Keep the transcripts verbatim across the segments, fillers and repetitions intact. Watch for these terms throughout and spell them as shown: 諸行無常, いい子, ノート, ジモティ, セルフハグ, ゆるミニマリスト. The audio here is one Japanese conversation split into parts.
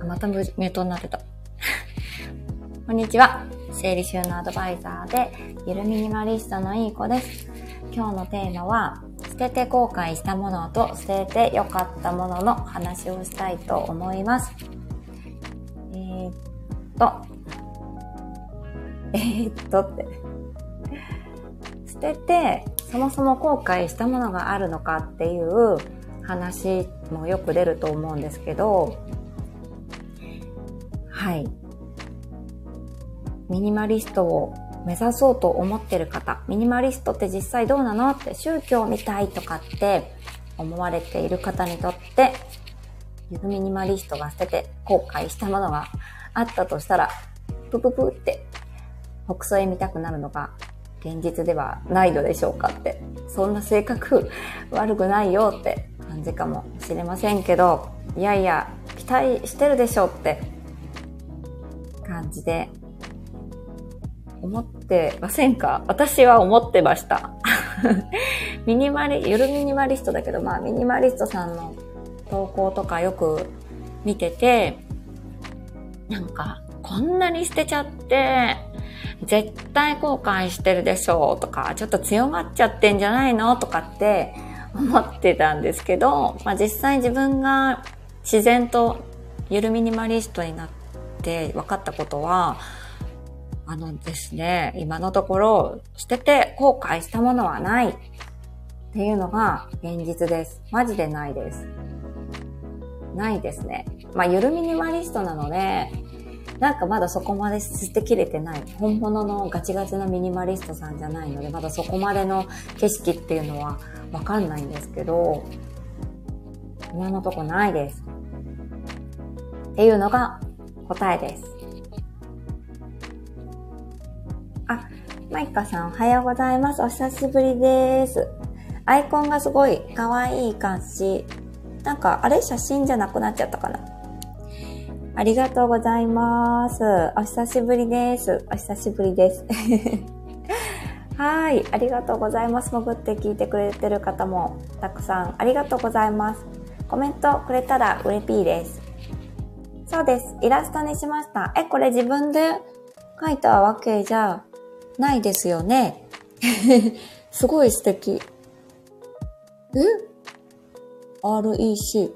あ、またミュートになってた。こんにちは。整理収納アドバイザーで、ゆるミニマリストのいい子です。今日のテーマは、捨てて後悔したものと捨てて良かったものの話をしたいと思います。えー、っと、えー、っとって。捨てて、そもそも後悔したものがあるのかっていう話もよく出ると思うんですけど、はい。ミニマリストを目指そうと思ってる方、ミニマリストって実際どうなのって宗教みたいとかって思われている方にとって、ゆるミニマリストが捨てて後悔したものがあったとしたら、プププってほくそ笑みたくなるのが現実ではないのでしょうかって、そんな性格悪くないよって感じかもしれませんけど、いやいや期待してるでしょって感じで。思ってませんか？私は思ってました。ミニマリ、ゆるミニマリストだけど、まあミニマリストさんの投稿とかよく見てて、なんかこんなに捨てちゃって、絶対後悔してるでしょうとか、ちょっと強がっちゃってんじゃないのとかって思ってたんですけど、まあ実際自分が自然とゆるミニマリストになって分かったことは、あのですね、今のところ捨てて後悔したものはないっていうのが現実です。マジでないです。ないですね。まあ、ゆるミニマリストなので、なんかまだそこまで捨てきれてない。本物のガチガチなミニマリストさんじゃないので、まだそこまでの景色っていうのはわかんないんですけど、今のとこないです。っていうのが答えです。あ、マイカさんおはようございます。お久しぶりです。アイコンがすごい可愛い感じ。なんか、あれ写真じゃなくなっちゃったかな。ありがとうございます。お久しぶりです。お久しぶりです。はい、ありがとうございます。潜って聞いてくれてる方もたくさんありがとうございます。コメントくれたらうれぴーです。そうです。イラストにしました。え、これ自分で描いたわけじゃないですよね。すごい素敵。え ?アールイーシー。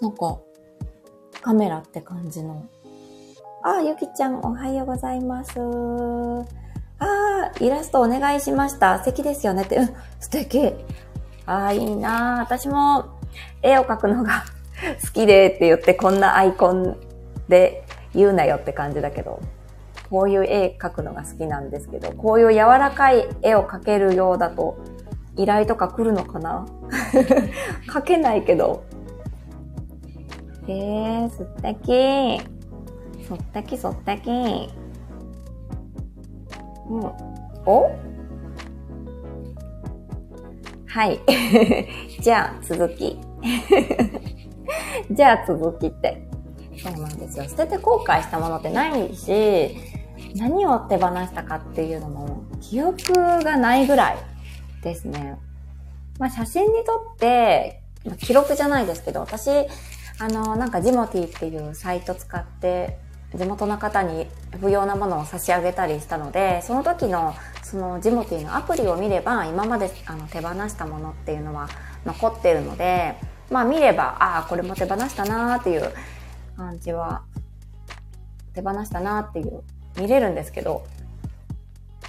なんか、カメラって感じの。あ、ゆきちゃんおはようございます。あ、イラストお願いしました。素敵ですよねって。うん、素敵。あ、いいな。私も絵を描くのが好きでって言ってこんなアイコンで言うなよって感じだけど。こういう絵描くのが好きなんですけど、こういう柔らかい絵を描けるようだと依頼とか来るのかな？描けないけど。えー、素敵。素敵、素敵。うん。お？はい。じゃあ、続き。じゃあ、続きって。そうなんですよ。捨てて後悔したものってないし、何を手放したかっていうのも記憶がないぐらいですね。まあ写真にとって、まあ、記録じゃないですけど、私、あの、なんかジモティっていうサイト使って地元の方に不要なものを差し上げたりしたので、その時のそのジモティのアプリを見れば、今まであの手放したものっていうのは残ってるので、まあ見れば、ああ、これも手放したなーっていう感じは、手放したなーっていう見れるんですけど、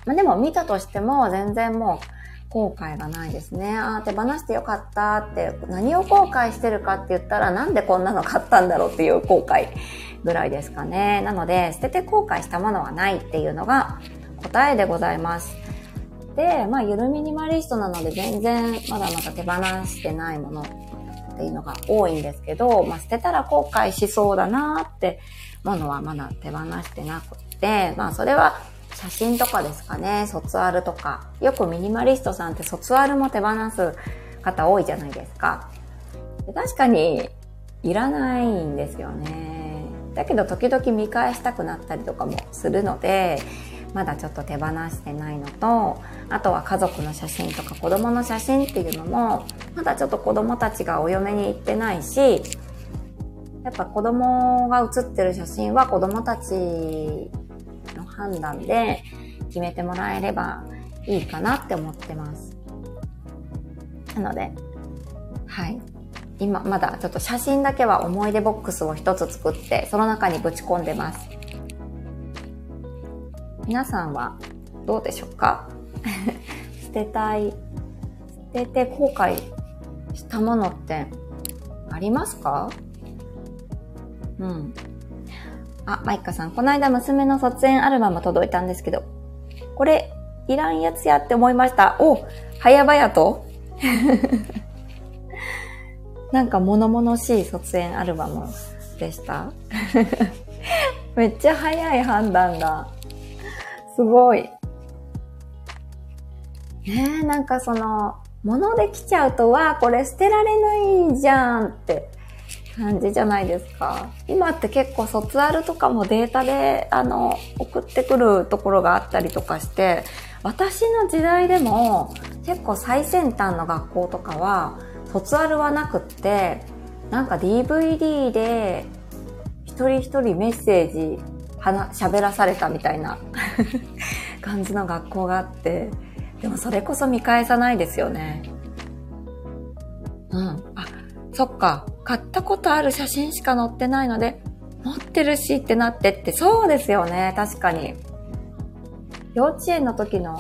まあ、でも見たとしても全然もう後悔がないですね。ああ、手放してよかったって、何を後悔してるかって言ったら、なんでこんなの買ったんだろうっていう後悔ぐらいですかね。なので、捨てて後悔したものはないっていうのが答えでございます。で、まあ、ゆるミニマリストなので全然まだまだ手放してないものっていうのが多いんですけど、まあ、捨てたら後悔しそうだなーってものはまだ手放してなくて、で、まあそれは写真とかですかね、卒アルとか。よくミニマリストさんって卒アルも手放す方多いじゃないですか。で、確かにいらないんですよね。だけど時々見返したくなったりとかもするので、まだちょっと手放してないのと、あとは家族の写真とか子供の写真っていうのも、まだちょっと子供たちがお嫁に行ってないし、やっぱ子供が写ってる写真は子供たちの判断で決めてもらえればいいかなって思ってます。なので、はい。今まだちょっと写真だけは思い出ボックスを一つ作って、その中にぶち込んでます。皆さんはどうでしょうか？捨てたい、捨てて後悔したものってありますか？うん。あ、マイカさん、この間娘の卒園アルバム届いたんですけど、これいらんやつやって思いました。お、早々となんか物々しい卒園アルバムでした。めっちゃ早い判断だ。すごい。ねえ、なんかその、物できちゃうとは、これ捨てられないじゃんって感じじゃないですか。今って結構卒アルとかもデータで、あの、送ってくるところがあったりとかして、私の時代でも結構最先端の学校とかは、卒アルはなくって、なんか ディーブイディー で一人一人メッセージ、喋らされたみたいな感じの学校があって、でもそれこそ見返さないですよね。うん。あ、そっか。買ったことある写真しか載ってないので、持ってるしってなってって、そうですよね。確かに。幼稚園の時の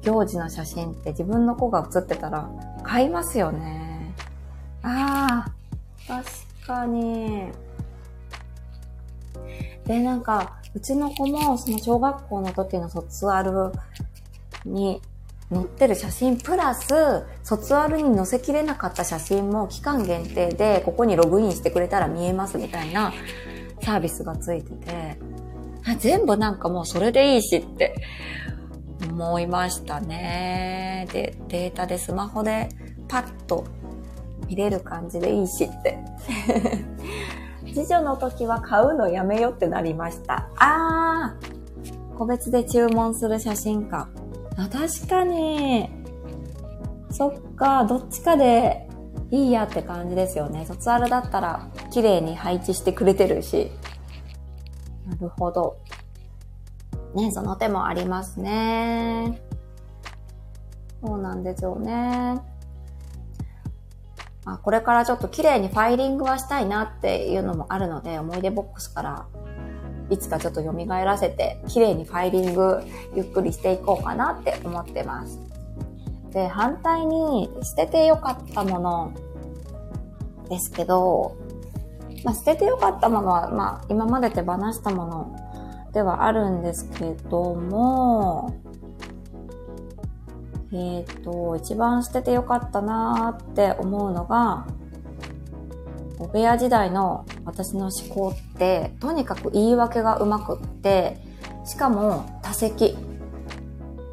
行事の写真って自分の子が写ってたら買いますよね。ああ、確かに。で、なんか、うちの子も、その小学校の時の卒アルに載ってる写真、プラス、卒アルに載せきれなかった写真も期間限定で、ここにログインしてくれたら見えますみたいなサービスがついてて、全部なんかもうそれでいいしって思いましたね。で、データでスマホでパッと見れる感じでいいしって。次女の時は買うのやめよってなりました。あー、個別で注文する写真か。あ、確かに。そっか、どっちかでいいやって感じですよね。卒アルだったら綺麗に配置してくれてるし。なるほど。ね、その手もありますね。そうなんですよね。これからちょっと綺麗にファイリングはしたいなっていうのもあるので、思い出ボックスからいつかちょっと蘇らせて、綺麗にファイリングゆっくりしていこうかなって思ってます。で、反対に捨ててよかったものですけど、まあ、捨ててよかったものは、まあ、今まで手放したものではあるんですけども、えっと、一番捨ててよかったなーって思うのが、お部屋時代の私の思考って、とにかく言い訳がうまくって、しかも他責。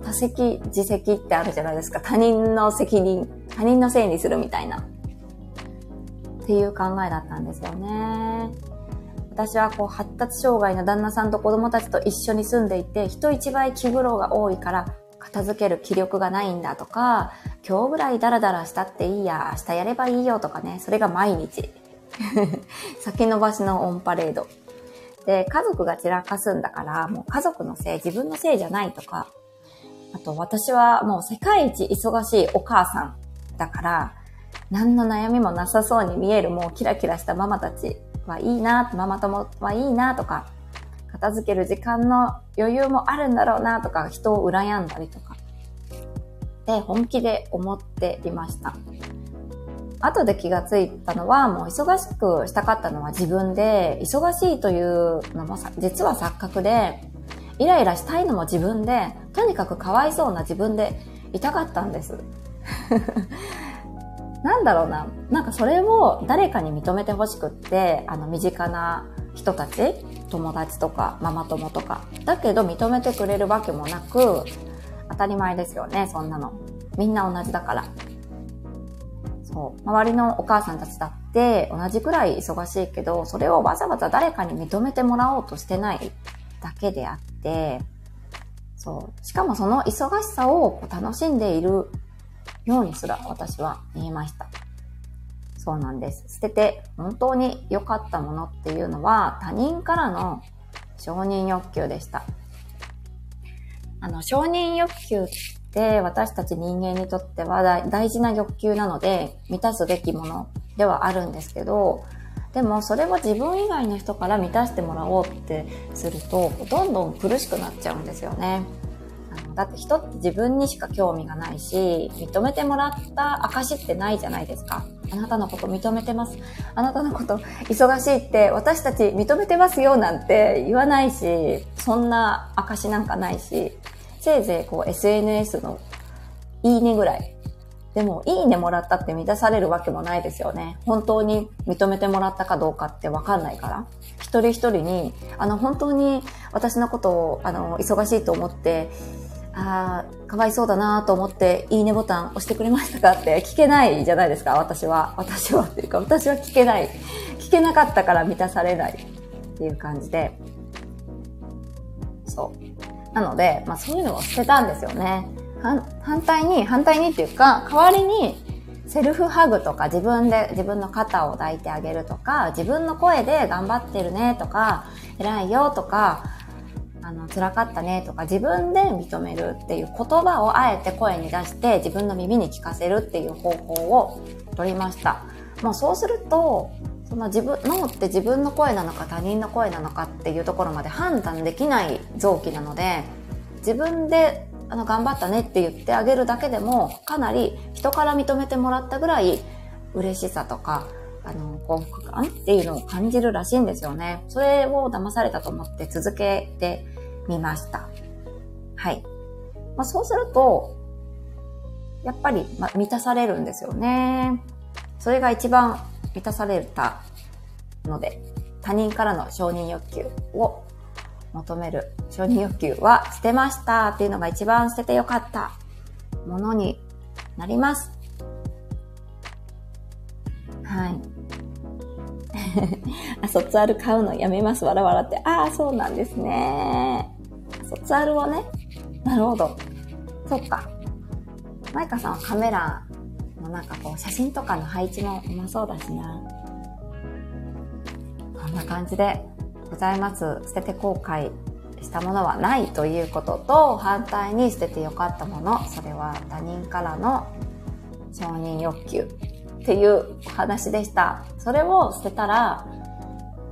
他責、自責ってあるじゃないですか。他人の責任、他人のせいにするみたいな。っていう考えだったんですよね。私はこう発達障害の旦那さんと子供たちと一緒に住んでいて、人一倍気苦労が多いから、片付ける気力がないんだとか、今日ぐらいダラダラしたっていいや、明日やればいいよとかね、それが毎日。先延ばしのオンパレード。で、家族が散らかすんだから、もう家族のせい、自分のせいじゃないとか、あと私はもう世界一忙しいお母さんだから、何の悩みもなさそうに見えるもうキラキラしたママたちはいいな、ママ友はいいなとか、片付ける時間の余裕もあるんだろうなとか、人を羨んだりとかで本気で思っていました。後で気がついたのは、もう忙しくしたかったのは自分で、忙しいというのも実は錯覚で、イライラしたいのも自分で、とにかくかわいそうな自分でいたかったんですなんだろうな、なんかそれを誰かに認めてほしくって、あの身近な人たち、友達とかママ友とかだけど、認めてくれるわけもなく、当たり前ですよね、そんなのみんな同じだから。そう、周りのお母さんたちだって同じくらい忙しいけど、それをわざわざ誰かに認めてもらおうとしてないだけであって、そう、しかもその忙しさを楽しんでいるようにすら私は言いました。そうなんです。捨てて本当に良かったものっていうのは他人からの承認欲求でした。あの、承認欲求って私たち人間にとっては大事な欲求なので満たすべきものではあるんですけど、でもそれを自分以外の人から満たしてもらおうってするとどんどん苦しくなっちゃうんですよね。だって人って自分にしか興味がないし、認めてもらった証ってないじゃないですか。あなたのこと認めてます。あなたのこと忙しいって私たち認めてますよなんて言わないし、そんな証なんかないし、せいぜいこう エスエヌエス のいいねぐらい。でもいいねもらったって満たされるわけもないですよね。本当に認めてもらったかどうかってわかんないから。一人一人に、あの本当に私のことをあの忙しいと思って、ああ、かわいそうだなと思って、いいねボタン押してくれましたかって聞けないじゃないですか、私は。私はっていうか、私は聞けない。聞けなかったから満たされないっていう感じで。そう。なので、まあそういうのを捨てたんですよね。反対に、反対にっていうか、代わりに、セルフハグとか、自分で、自分の肩を抱いてあげるとか、自分の声で頑張ってるねとか、偉いよとか、あの、辛かったねとか自分で認めるっていう言葉をあえて声に出して自分の耳に聞かせるっていう方法を取りました。もうそうすると、その自分、脳って自分の声なのか他人の声なのかっていうところまで判断できない臓器なので、自分であの頑張ったねって言ってあげるだけでもかなり人から認めてもらったぐらい嬉しさとか、あの、幸福感っていうのを感じるらしいんですよね。それを騙されたと思って続けてみました。はい。まあ、そうすると、やっぱり、ま、満たされるんですよね。それが一番満たされたので、他人からの承認欲求を求める。承認欲求は捨てましたっていうのが一番捨ててよかったものになります。はい。卒アル買うのやめますわらわらって、ああそうなんですね。卒アルをね、なるほど、そっか。マイカさんはカメラのなんかこう写真とかの配置もうまそうだしな。こんな感じでございます。捨てて後悔したものはないということと、反対に捨ててよかったもの、それは他人からの承認欲求っていうお話でした。それを捨てたら、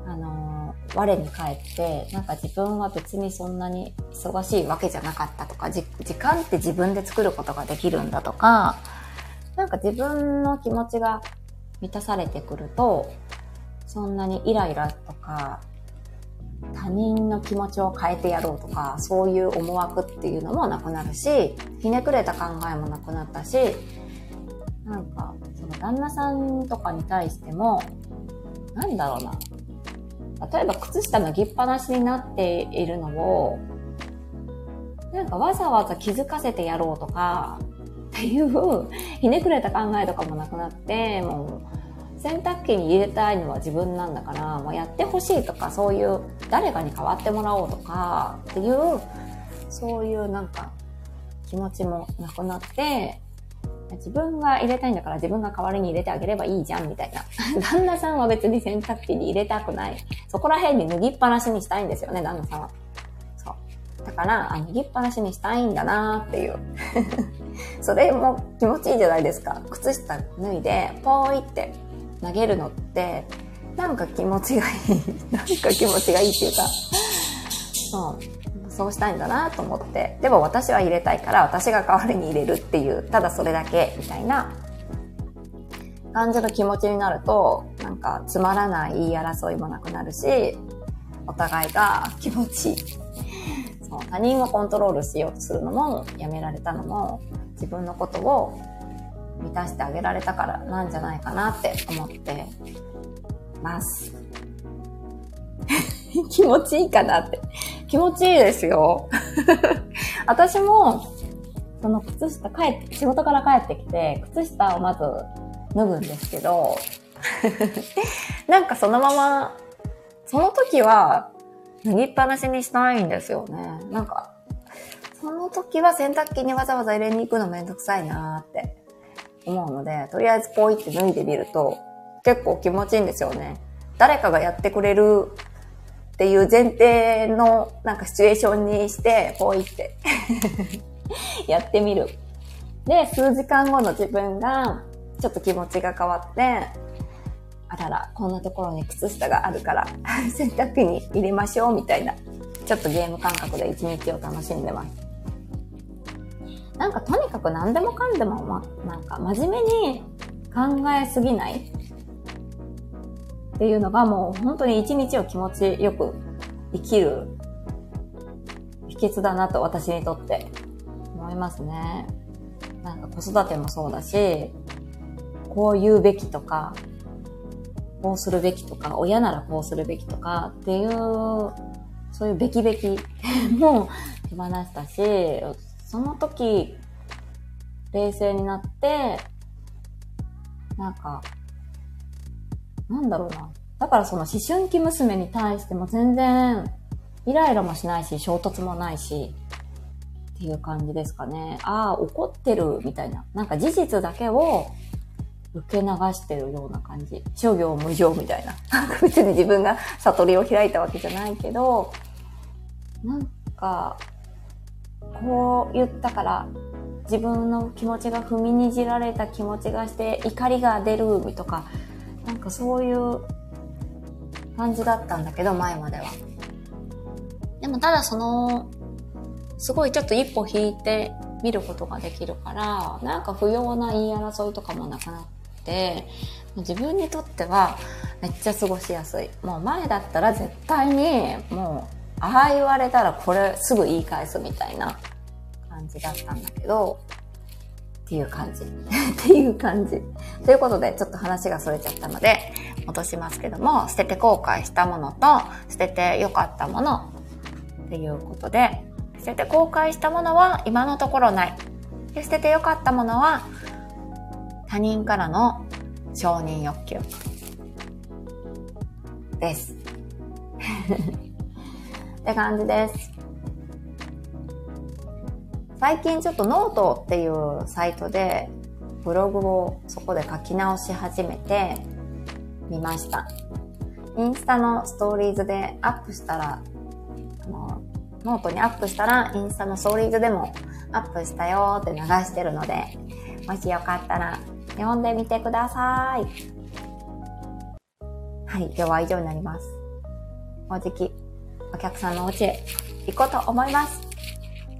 あのー、我に返って、なんか自分は別にそんなに忙しいわけじゃなかったとか、じ、時間って自分で作ることができるんだとか、なんか自分の気持ちが満たされてくると、そんなにイライラとか、他人の気持ちを変えてやろうとか、そういう思惑っていうのもなくなるし、ひねくれた考えもなくなったし、なんか、その旦那さんとかに対しても、なんだろうな。例えば靴下脱ぎっぱなしになっているのを、なんかわざわざ気づかせてやろうとか、っていうひねくれた考えとかもなくなって、もう洗濯機に入れたいのは自分なんだから、もうやってほしいとか、そういう誰かに代わってもらおうとか、っていう、そういうなんか気持ちもなくなって、自分が入れたいんだから自分が代わりに入れてあげればいいじゃんみたいな。旦那さんは別に洗濯機に入れたくない。そこら辺に脱ぎっぱなしにしたいんですよね、旦那さんは。そう。だから、あ、脱ぎっぱなしにしたいんだなーっていう。それも気持ちいいじゃないですか。靴下脱いで、ポーイって投げるのって、なんか気持ちがいい。なんか気持ちがいいっていうか。そう。そうしたいんだなと思って。でも私は入れたいから私が代わりに入れるっていう、ただそれだけみたいな感じの気持ちになると、なんかつまらない言い争いもなくなるし、お互いが気持ちいい。そう、他人をコントロールしようとするのもやめられたのも、自分のことを満たしてあげられたからなんじゃないかなって思ってます。気持ちいいかなって。気持ちいいですよ。私も、その靴下帰って、仕事から帰ってきて、靴下をまず脱ぐんですけど、なんかそのまま、その時は脱ぎっぱなしにしたいんですよね。なんか、その時は洗濯機にわざわざ入れに行くのめんどくさいなーって思うので、とりあえずポイって脱いでみると、結構気持ちいいんですよね。誰かがやってくれるっていう前提のなんかシチュエーションにして、こう言ってやってみる。で、数時間後の自分がちょっと気持ちが変わって、あらら、こんなところに靴下があるから洗濯機に入れましょうみたいな、ちょっとゲーム感覚で一日を楽しんでます。なんかとにかく何でもかんでも、ま、なんか真面目に考えすぎないっていうのが、もう本当に一日を気持ちよく生きる秘訣だなと私にとって思いますね。なんか子育てもそうだし、こう言うべきとか、こうするべきとか、親ならこうするべきとかっていう、そういうべきべきも手放したし、その時、冷静になって、なんか、なんだろうな。だからその思春期娘に対しても全然イライラもしないし、衝突もないし、っていう感じですかね。ああ、怒ってる、みたいな。なんか事実だけを受け流してるような感じ。諸行無常みたいな。別に自分が悟りを開いたわけじゃないけど、なんか、こう言ったから自分の気持ちが踏みにじられた気持ちがして怒りが出るとか、なんかそういう感じだったんだけど、前までは。でもただそのすごいちょっと一歩引いて見ることができるから、なんか不要な言い争いとかもなくなって、自分にとってはめっちゃ過ごしやすい。もう前だったら絶対にもうああ言われたらこれすぐ言い返すみたいな感じだったんだけど、っていう感じ。っていう感じ。ということで、ちょっと話が逸れちゃったので、戻しますけども、捨てて後悔したものと、捨てて良かったものっていうことで、捨てて後悔したものは今のところない。で、捨てて良かったものは、他人からの承認欲求です。って感じです。最近ちょっとノートっていうサイトでブログをそこで書き直し始めてみました。インスタのストーリーズでアップしたら、あのノートにアップしたらインスタのストーリーズでもアップしたよーって流してるので、もしよかったら読んでみてください。はい、今日は以上になります。もうじきお客さんのお家へ行こうと思います。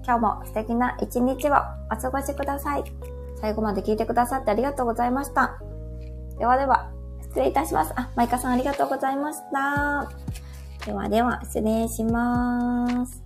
今日も素敵な一日をお過ごしください。最後まで聞いてくださってありがとうございました。ではでは、失礼いたします。あ、マイカさんありがとうございました。ではでは、失礼します。